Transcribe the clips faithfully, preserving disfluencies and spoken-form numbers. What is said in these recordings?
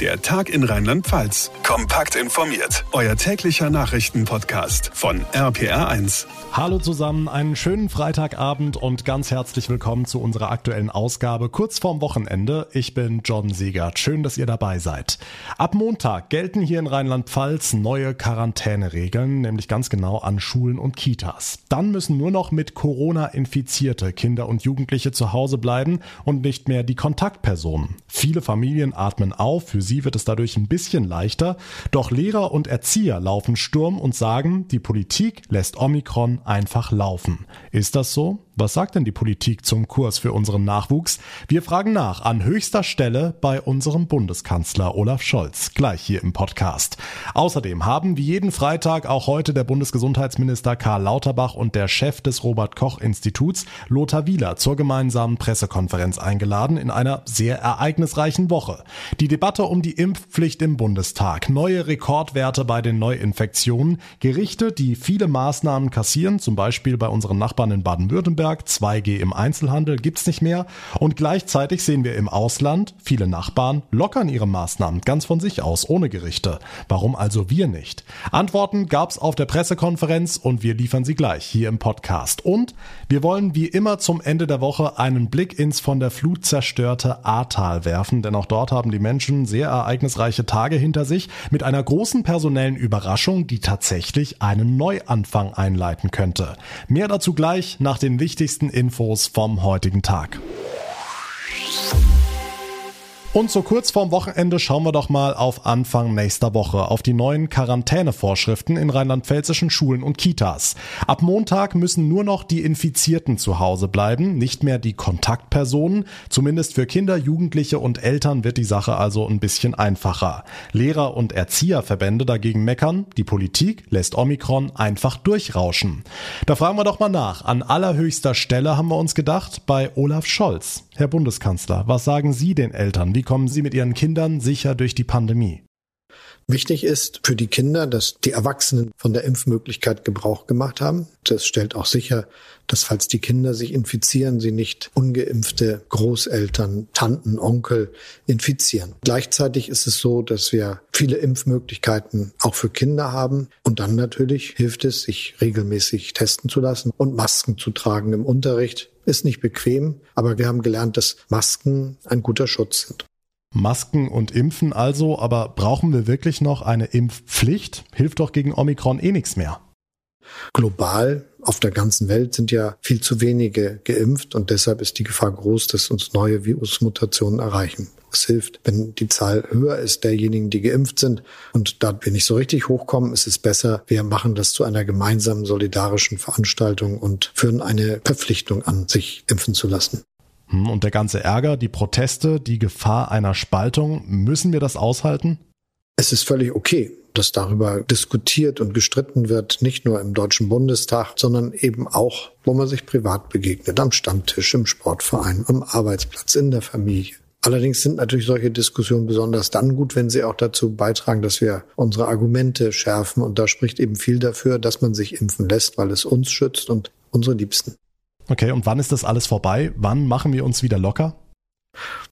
Der Tag in Rheinland-Pfalz. Kompakt informiert. Euer täglicher Nachrichtenpodcast von R P R eins. Hallo zusammen, einen schönen Freitagabend und ganz herzlich willkommen zu unserer aktuellen Ausgabe kurz vorm Wochenende. Ich bin John Siegert. Schön, dass ihr dabei seid. Ab Montag gelten hier in Rheinland-Pfalz neue Quarantäneregeln, nämlich ganz genau an Schulen und Kitas. Dann müssen nur noch mit Corona infizierte Kinder und Jugendliche zu Hause bleiben und nicht mehr die Kontaktpersonen. Viele Familien atmen auf, für sie wird es dadurch ein bisschen leichter. Doch Lehrer und Erzieher laufen Sturm und sagen, die Politik lässt Omikron einfach laufen. Ist das so? Was sagt denn die Politik zum Kurs für unseren Nachwuchs? Wir fragen nach an höchster Stelle bei unserem Bundeskanzler Olaf Scholz, gleich hier im Podcast. Außerdem haben wie jeden Freitag auch heute der Bundesgesundheitsminister Karl Lauterbach und der Chef des Robert-Koch-Instituts Lothar Wieler zur gemeinsamen Pressekonferenz eingeladen in einer sehr ereignisreichen Woche. Die Debatte um die Impfpflicht im Bundestag, neue Rekordwerte bei den Neuinfektionen, Gerichte, die viele Maßnahmen kassieren, zum Beispiel bei unseren Nachbarn in Baden-Württemberg, zwei G im Einzelhandel gibt's nicht mehr und gleichzeitig sehen wir im Ausland, viele Nachbarn lockern ihre Maßnahmen ganz von sich aus, ohne Gerichte. Warum also wir nicht? Antworten gab's auf der Pressekonferenz und wir liefern sie gleich hier im Podcast. Und wir wollen wie immer zum Ende der Woche einen Blick ins von der Flut zerstörte Ahrtal werfen, denn auch dort haben die Menschen sehr ereignisreiche Tage hinter sich mit einer großen personellen Überraschung, die tatsächlich einen Neuanfang einleiten könnte. Mehr dazu gleich nach den wichtigen wichtigsten Infos vom heutigen Tag. Und so kurz vorm Wochenende schauen wir doch mal auf Anfang nächster Woche auf die neuen Quarantänevorschriften in rheinland-pfälzischen Schulen und Kitas. Ab Montag müssen nur noch die Infizierten zu Hause bleiben, nicht mehr die Kontaktpersonen. Zumindest für Kinder, Jugendliche und Eltern wird die Sache also ein bisschen einfacher. Lehrer- und Erzieherverbände dagegen meckern, die Politik lässt Omikron einfach durchrauschen. Da fragen wir doch mal nach. An allerhöchster Stelle haben wir uns gedacht, bei Olaf Scholz. Herr Bundeskanzler, was sagen Sie den Eltern? Wie kommen Sie mit Ihren Kindern sicher durch die Pandemie? Wichtig ist für die Kinder, dass die Erwachsenen von der Impfmöglichkeit Gebrauch gemacht haben. Das stellt auch sicher, dass falls die Kinder sich infizieren, sie nicht ungeimpfte Großeltern, Tanten, Onkel infizieren. Gleichzeitig ist es so, dass wir viele Impfmöglichkeiten auch für Kinder haben. Und dann natürlich hilft es, sich regelmäßig testen zu lassen und Masken zu tragen im Unterricht. Ist nicht bequem, aber wir haben gelernt, dass Masken ein guter Schutz sind. Masken und Impfen also, aber brauchen wir wirklich noch eine Impfpflicht? Hilft doch gegen Omikron eh nichts mehr. Global auf der ganzen Welt sind ja viel zu wenige geimpft und deshalb ist die Gefahr groß, dass uns neue Virusmutationen erreichen. Es hilft, wenn die Zahl höher ist derjenigen, die geimpft sind und da wir nicht so richtig hochkommen, ist es besser, wir machen das zu einer gemeinsamen solidarischen Veranstaltung und führen eine Verpflichtung an, sich impfen zu lassen. Und der ganze Ärger, die Proteste, die Gefahr einer Spaltung, müssen wir das aushalten? Es ist völlig okay, dass darüber diskutiert und gestritten wird, nicht nur im Deutschen Bundestag, sondern eben auch, wo man sich privat begegnet, am Stammtisch, im Sportverein, am Arbeitsplatz, in der Familie. Allerdings sind natürlich solche Diskussionen besonders dann gut, wenn sie auch dazu beitragen, dass wir unsere Argumente schärfen. Und da spricht eben viel dafür, dass man sich impfen lässt, weil es uns schützt und unsere Liebsten. Okay, und wann ist das alles vorbei? Wann machen wir uns wieder locker?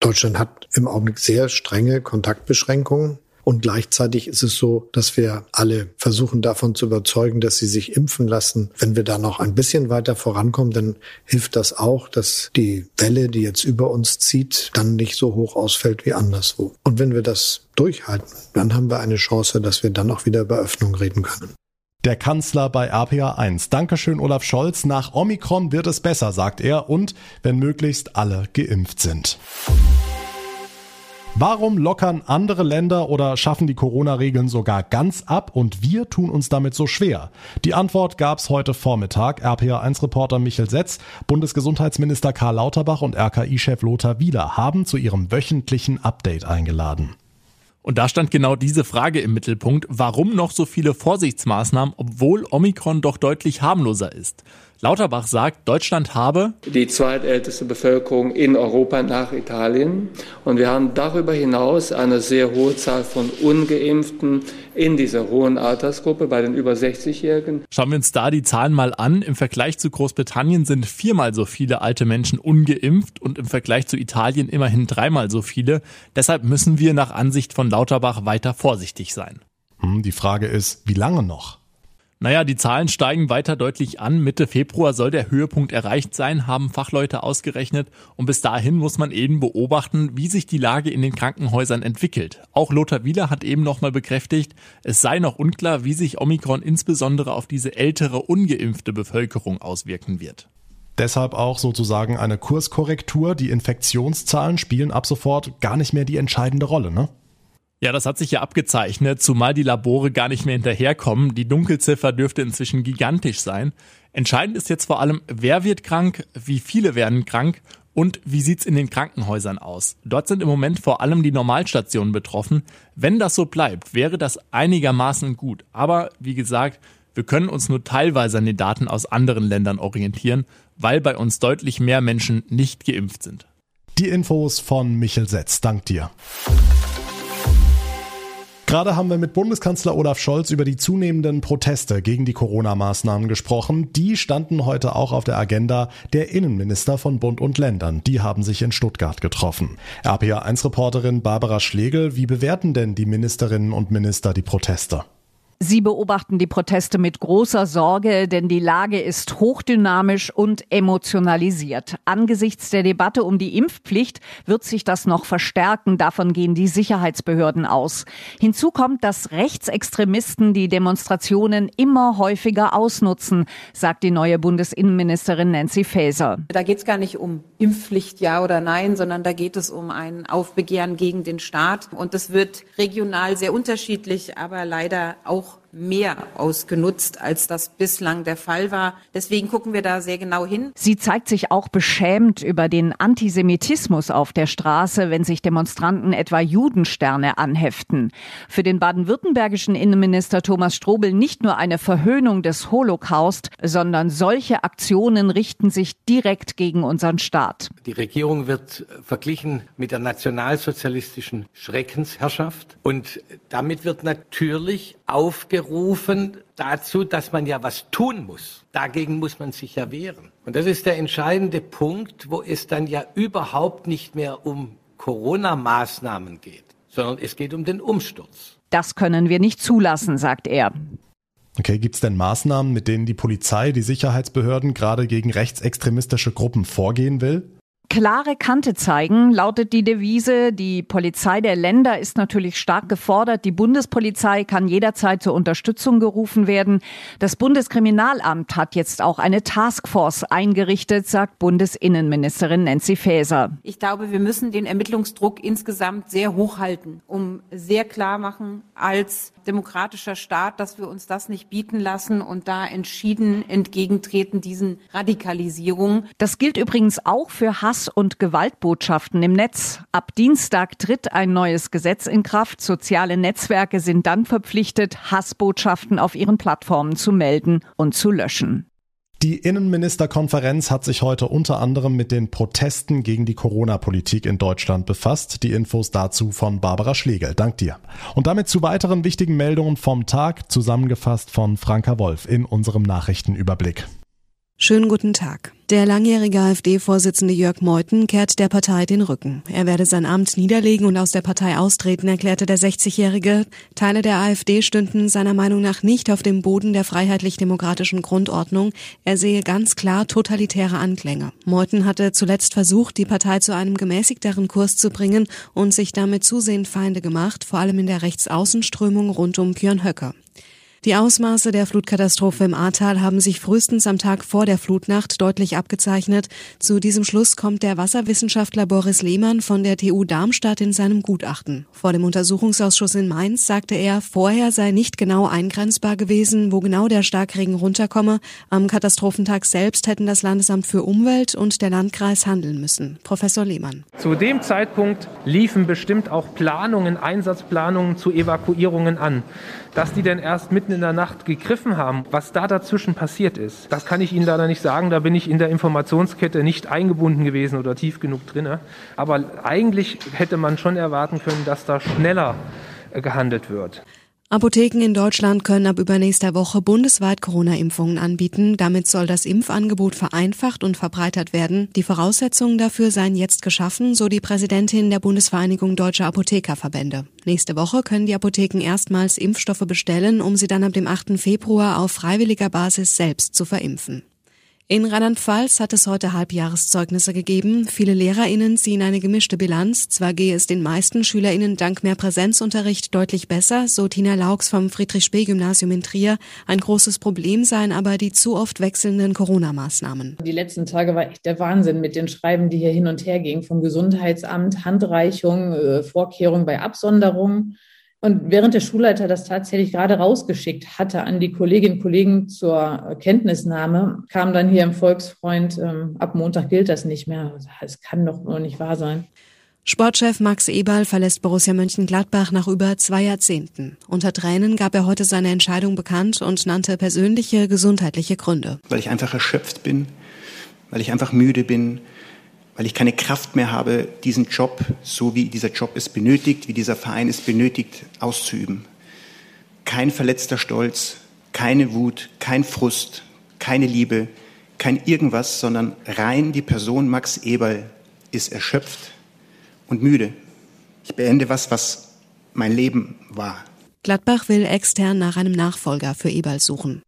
Deutschland hat im Augenblick sehr strenge Kontaktbeschränkungen. Und gleichzeitig ist es so, dass wir alle versuchen, davon zu überzeugen, dass sie sich impfen lassen. Wenn wir da noch ein bisschen weiter vorankommen, dann hilft das auch, dass die Welle, die jetzt über uns zieht, dann nicht so hoch ausfällt wie anderswo. Und wenn wir das durchhalten, dann haben wir eine Chance, dass wir dann auch wieder über Öffnung reden können. Der Kanzler bei R P R eins. Dankeschön, Olaf Scholz. Nach Omikron wird es besser, sagt er, und wenn möglichst alle geimpft sind. Warum lockern andere Länder oder schaffen die Corona-Regeln sogar ganz ab und wir tun uns damit so schwer? Die Antwort gab's heute Vormittag. R P R eins-Reporter Michel Setz, Bundesgesundheitsminister Karl Lauterbach und R K I-Chef Lothar Wieler haben zu ihrem wöchentlichen Update eingeladen. Und da stand genau diese Frage im Mittelpunkt, warum noch so viele Vorsichtsmaßnahmen, obwohl Omikron doch deutlich harmloser ist. Lauterbach sagt, Deutschland habe die zweitälteste Bevölkerung in Europa nach Italien. Und wir haben darüber hinaus eine sehr hohe Zahl von Ungeimpften in dieser hohen Altersgruppe bei den über sechzigjährigen. Schauen wir uns da die Zahlen mal an. Im Vergleich zu Großbritannien sind viermal so viele alte Menschen ungeimpft und im Vergleich zu Italien immerhin dreimal so viele. Deshalb müssen wir nach Ansicht von Lauterbach weiter vorsichtig sein. Die Frage ist, wie lange noch? Naja, die Zahlen steigen weiter deutlich an. Mitte Februar soll der Höhepunkt erreicht sein, haben Fachleute ausgerechnet. Und bis dahin muss man eben beobachten, wie sich die Lage in den Krankenhäusern entwickelt. Auch Lothar Wieler hat eben nochmal bekräftigt, es sei noch unklar, wie sich Omikron insbesondere auf diese ältere, ungeimpfte Bevölkerung auswirken wird. Deshalb auch sozusagen eine Kurskorrektur. Die Infektionszahlen spielen ab sofort gar nicht mehr die entscheidende Rolle, ne? Ja, das hat sich ja abgezeichnet, zumal die Labore gar nicht mehr hinterherkommen. Die Dunkelziffer dürfte inzwischen gigantisch sein. Entscheidend ist jetzt vor allem, wer wird krank, wie viele werden krank und wie sieht's in den Krankenhäusern aus. Dort sind im Moment vor allem die Normalstationen betroffen. Wenn das so bleibt, wäre das einigermaßen gut. Aber wie gesagt, wir können uns nur teilweise an den Daten aus anderen Ländern orientieren, weil bei uns deutlich mehr Menschen nicht geimpft sind. Die Infos von Michel Setz. Dank dir. Gerade haben wir mit Bundeskanzler Olaf Scholz über die zunehmenden Proteste gegen die Corona-Maßnahmen gesprochen. Die standen heute auch auf der Agenda der Innenminister von Bund und Ländern. Die haben sich in Stuttgart getroffen. R P A eins Reporterin Barbara Schlegel, wie bewerten denn die Ministerinnen und Minister die Proteste? Sie beobachten die Proteste mit großer Sorge, denn die Lage ist hochdynamisch und emotionalisiert. Angesichts der Debatte um die Impfpflicht wird sich das noch verstärken. Davon gehen die Sicherheitsbehörden aus. Hinzu kommt, dass Rechtsextremisten die Demonstrationen immer häufiger ausnutzen, sagt die neue Bundesinnenministerin Nancy Faeser. Da geht es gar nicht um Impfpflicht, ja oder nein, sondern da geht es um ein Aufbegehren gegen den Staat. Und das wird regional sehr unterschiedlich, aber leider auch mehr ausgenutzt, als das bislang der Fall war. Deswegen gucken wir da sehr genau hin. Sie zeigt sich auch beschämt über den Antisemitismus auf der Straße, wenn sich Demonstranten etwa Judensterne anheften. Für den baden-württembergischen Innenminister Thomas Strobel nicht nur eine Verhöhnung des Holocaust, sondern solche Aktionen richten sich direkt gegen unseren Staat. Die Regierung wird verglichen mit der nationalsozialistischen Schreckensherrschaft und damit wird natürlich aufgerufen, Berufen dazu, dass man ja was tun muss. Dagegen muss man sich ja wehren. Und das ist der entscheidende Punkt, wo es dann ja überhaupt nicht mehr um Corona-Maßnahmen geht, sondern es geht um den Umsturz. Das können wir nicht zulassen, sagt er. Okay, gibt es denn Maßnahmen, mit denen die Polizei, die Sicherheitsbehörden gerade gegen rechtsextremistische Gruppen vorgehen will? Klare Kante zeigen, lautet die Devise. Die Polizei der Länder ist natürlich stark gefordert. Die Bundespolizei kann jederzeit zur Unterstützung gerufen werden. Das Bundeskriminalamt hat jetzt auch eine Taskforce eingerichtet, sagt Bundesinnenministerin Nancy Faeser. Ich glaube, wir müssen den Ermittlungsdruck insgesamt sehr hoch halten, um sehr klar machen als demokratischer Staat, dass wir uns das nicht bieten lassen und da entschieden entgegentreten diesen Radikalisierungen. Das gilt übrigens auch für Hass und Gewaltbotschaften im Netz. Ab Dienstag tritt ein neues Gesetz in Kraft. Soziale Netzwerke sind dann verpflichtet, Hassbotschaften auf ihren Plattformen zu melden und zu löschen. Die Innenministerkonferenz hat sich heute unter anderem mit den Protesten gegen die Corona-Politik in Deutschland befasst. Die Infos dazu von Barbara Schlegel. Dank dir. Und damit zu weiteren wichtigen Meldungen vom Tag, zusammengefasst von Franka Wolf in unserem Nachrichtenüberblick. Schönen guten Tag. Der langjährige AfD-Vorsitzende Jörg Meuthen kehrt der Partei den Rücken. Er werde sein Amt niederlegen und aus der Partei austreten, erklärte der sechzigjährige. Teile der AfD stünden seiner Meinung nach nicht auf dem Boden der freiheitlich-demokratischen Grundordnung. Er sehe ganz klar totalitäre Anklänge. Meuthen hatte zuletzt versucht, die Partei zu einem gemäßigteren Kurs zu bringen und sich damit zusehend Feinde gemacht, vor allem in der Rechtsaußenströmung rund um Björn Höcke. Die Ausmaße der Flutkatastrophe im Ahrtal haben sich frühestens am Tag vor der Flutnacht deutlich abgezeichnet. Zu diesem Schluss kommt der Wasserwissenschaftler Boris Lehmann von der T U Darmstadt in seinem Gutachten. Vor dem Untersuchungsausschuss in Mainz sagte er, vorher sei nicht genau eingrenzbar gewesen, wo genau der Starkregen runterkomme. Am Katastrophentag selbst hätten das Landesamt für Umwelt und der Landkreis handeln müssen. Professor Lehmann. Zu dem Zeitpunkt liefen bestimmt auch Planungen, Einsatzplanungen zu Evakuierungen an. Dass die denn erst mitten in in der Nacht gegriffen haben, was da dazwischen passiert ist, das kann ich Ihnen leider nicht sagen. Da bin ich in der Informationskette nicht eingebunden gewesen oder tief genug drin. Aber eigentlich hätte man schon erwarten können, dass da schneller gehandelt wird. Apotheken in Deutschland können ab übernächster Woche bundesweit Corona-Impfungen anbieten. Damit soll das Impfangebot vereinfacht und verbreitert werden. Die Voraussetzungen dafür seien jetzt geschaffen, so die Präsidentin der Bundesvereinigung Deutscher Apothekerverbände. Nächste Woche können die Apotheken erstmals Impfstoffe bestellen, um sie dann ab dem achten Februar auf freiwilliger Basis selbst zu verimpfen. In Rheinland-Pfalz hat es heute Halbjahreszeugnisse gegeben. Viele LehrerInnen ziehen eine gemischte Bilanz. Zwar gehe es den meisten SchülerInnen dank mehr Präsenzunterricht deutlich besser, so Tina Lauks vom Friedrich-Spee-Gymnasium in Trier. Ein großes Problem seien aber die zu oft wechselnden Corona-Maßnahmen. Die letzten Tage war echt der Wahnsinn mit den Schreiben, die hier hin und her gingen. Vom Gesundheitsamt, Handreichung, Vorkehrung bei Absonderung. Und während der Schulleiter das tatsächlich gerade rausgeschickt hatte an die Kolleginnen und Kollegen zur Kenntnisnahme, kam dann hier im Volksfreund, ähm, ab Montag gilt das nicht mehr. Es kann doch nur nicht wahr sein. Sportchef Max Eberl verlässt Borussia Mönchengladbach nach über zwei Jahrzehnten. Unter Tränen gab er heute seine Entscheidung bekannt und nannte persönliche, gesundheitliche Gründe. Weil ich einfach erschöpft bin, weil ich einfach müde bin, weil ich keine Kraft mehr habe, diesen Job, so wie dieser Job es benötigt, wie dieser Verein es benötigt, auszuüben. Kein verletzter Stolz, keine Wut, kein Frust, keine Liebe, kein irgendwas, sondern rein die Person Max Eberl ist erschöpft und müde. Ich beende was, was mein Leben war. Gladbach will extern nach einem Nachfolger für Eberl suchen.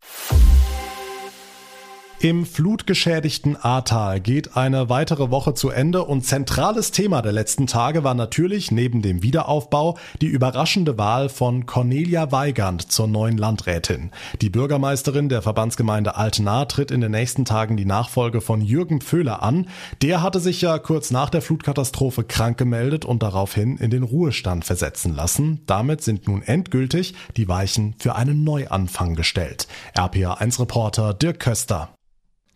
Im flutgeschädigten Ahrtal geht eine weitere Woche zu Ende und zentrales Thema der letzten Tage war natürlich neben dem Wiederaufbau die überraschende Wahl von Cornelia Weigand zur neuen Landrätin. Die Bürgermeisterin der Verbandsgemeinde Altena tritt in den nächsten Tagen die Nachfolge von Jürgen Pföhler an. Der hatte sich ja kurz nach der Flutkatastrophe krank gemeldet und daraufhin in den Ruhestand versetzen lassen. Damit sind nun endgültig die Weichen für einen Neuanfang gestellt. R P R eins Reporter Dirk Köster.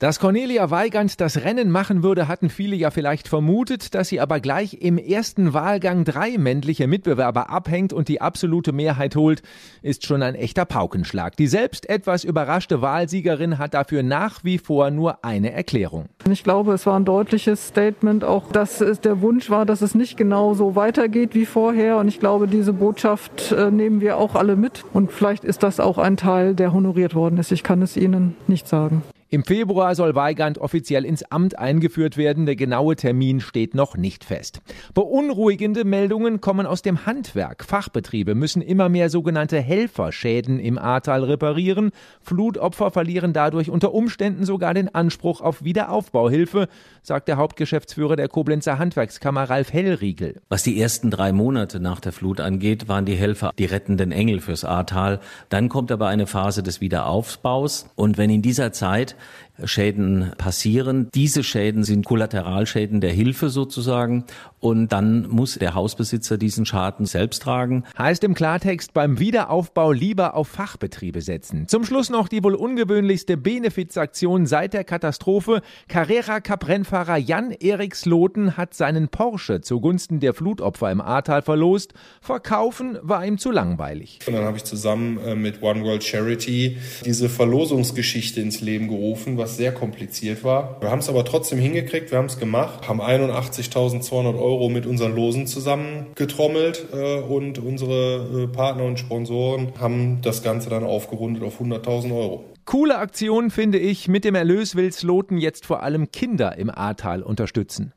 Dass Cornelia Weigand das Rennen machen würde, hatten viele ja vielleicht vermutet. Dass sie aber gleich im ersten Wahlgang drei männliche Mitbewerber abhängt und die absolute Mehrheit holt, ist schon ein echter Paukenschlag. Die selbst etwas überraschte Wahlsiegerin hat dafür nach wie vor nur eine Erklärung. Ich glaube, es war ein deutliches Statement, auch dass es der Wunsch war, dass es nicht genau so weitergeht wie vorher. Und ich glaube, diese Botschaft nehmen wir auch alle mit. Und vielleicht ist das auch ein Teil, der honoriert worden ist. Ich kann es Ihnen nicht sagen. Im Februar soll Weigand offiziell ins Amt eingeführt werden. Der genaue Termin steht noch nicht fest. Beunruhigende Meldungen kommen aus dem Handwerk. Fachbetriebe müssen immer mehr sogenannte Helferschäden im Ahrtal reparieren. Flutopfer verlieren dadurch unter Umständen sogar den Anspruch auf Wiederaufbauhilfe, sagt der Hauptgeschäftsführer der Koblenzer Handwerkskammer Ralf Hellriegel. Was die ersten drei Monate nach der Flut angeht, waren die Helfer die rettenden Engel fürs Ahrtal. Dann kommt aber eine Phase des Wiederaufbaus. Und wenn in dieser Zeit Schäden passieren. Diese Schäden sind Kollateralschäden der Hilfe sozusagen und dann muss der Hausbesitzer diesen Schaden selbst tragen. Heißt im Klartext, beim Wiederaufbau lieber auf Fachbetriebe setzen. Zum Schluss noch die wohl ungewöhnlichste Benefizaktion seit der Katastrophe. Carrera-Cup-Rennfahrer Jan Erik Slooten hat seinen Porsche zugunsten der Flutopfer im Ahrtal verlost. Verkaufen war ihm zu langweilig. Und dann habe ich zusammen mit One World Charity diese Verlosungsgeschichte ins Leben gerufen, was sehr kompliziert war. Wir haben es aber trotzdem hingekriegt, wir haben es gemacht, haben einundachtzigtausendzweihundert Euro mit unseren Losen zusammengetrommelt äh, und unsere äh, Partner und Sponsoren haben das Ganze dann aufgerundet auf hunderttausend Euro. Coole Aktion, finde ich. Mit dem Erlös will Slooten jetzt vor allem Kinder im Ahrtal unterstützen.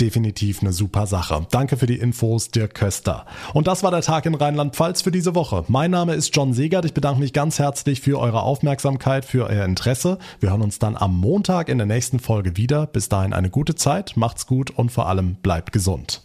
Definitiv eine super Sache. Danke für die Infos, Dirk Köster. Und das war der Tag in Rheinland-Pfalz für diese Woche. Mein Name ist John Siegert. Ich bedanke mich ganz herzlich für eure Aufmerksamkeit, für euer Interesse. Wir hören uns dann am Montag in der nächsten Folge wieder. Bis dahin eine gute Zeit, macht's gut und vor allem bleibt gesund.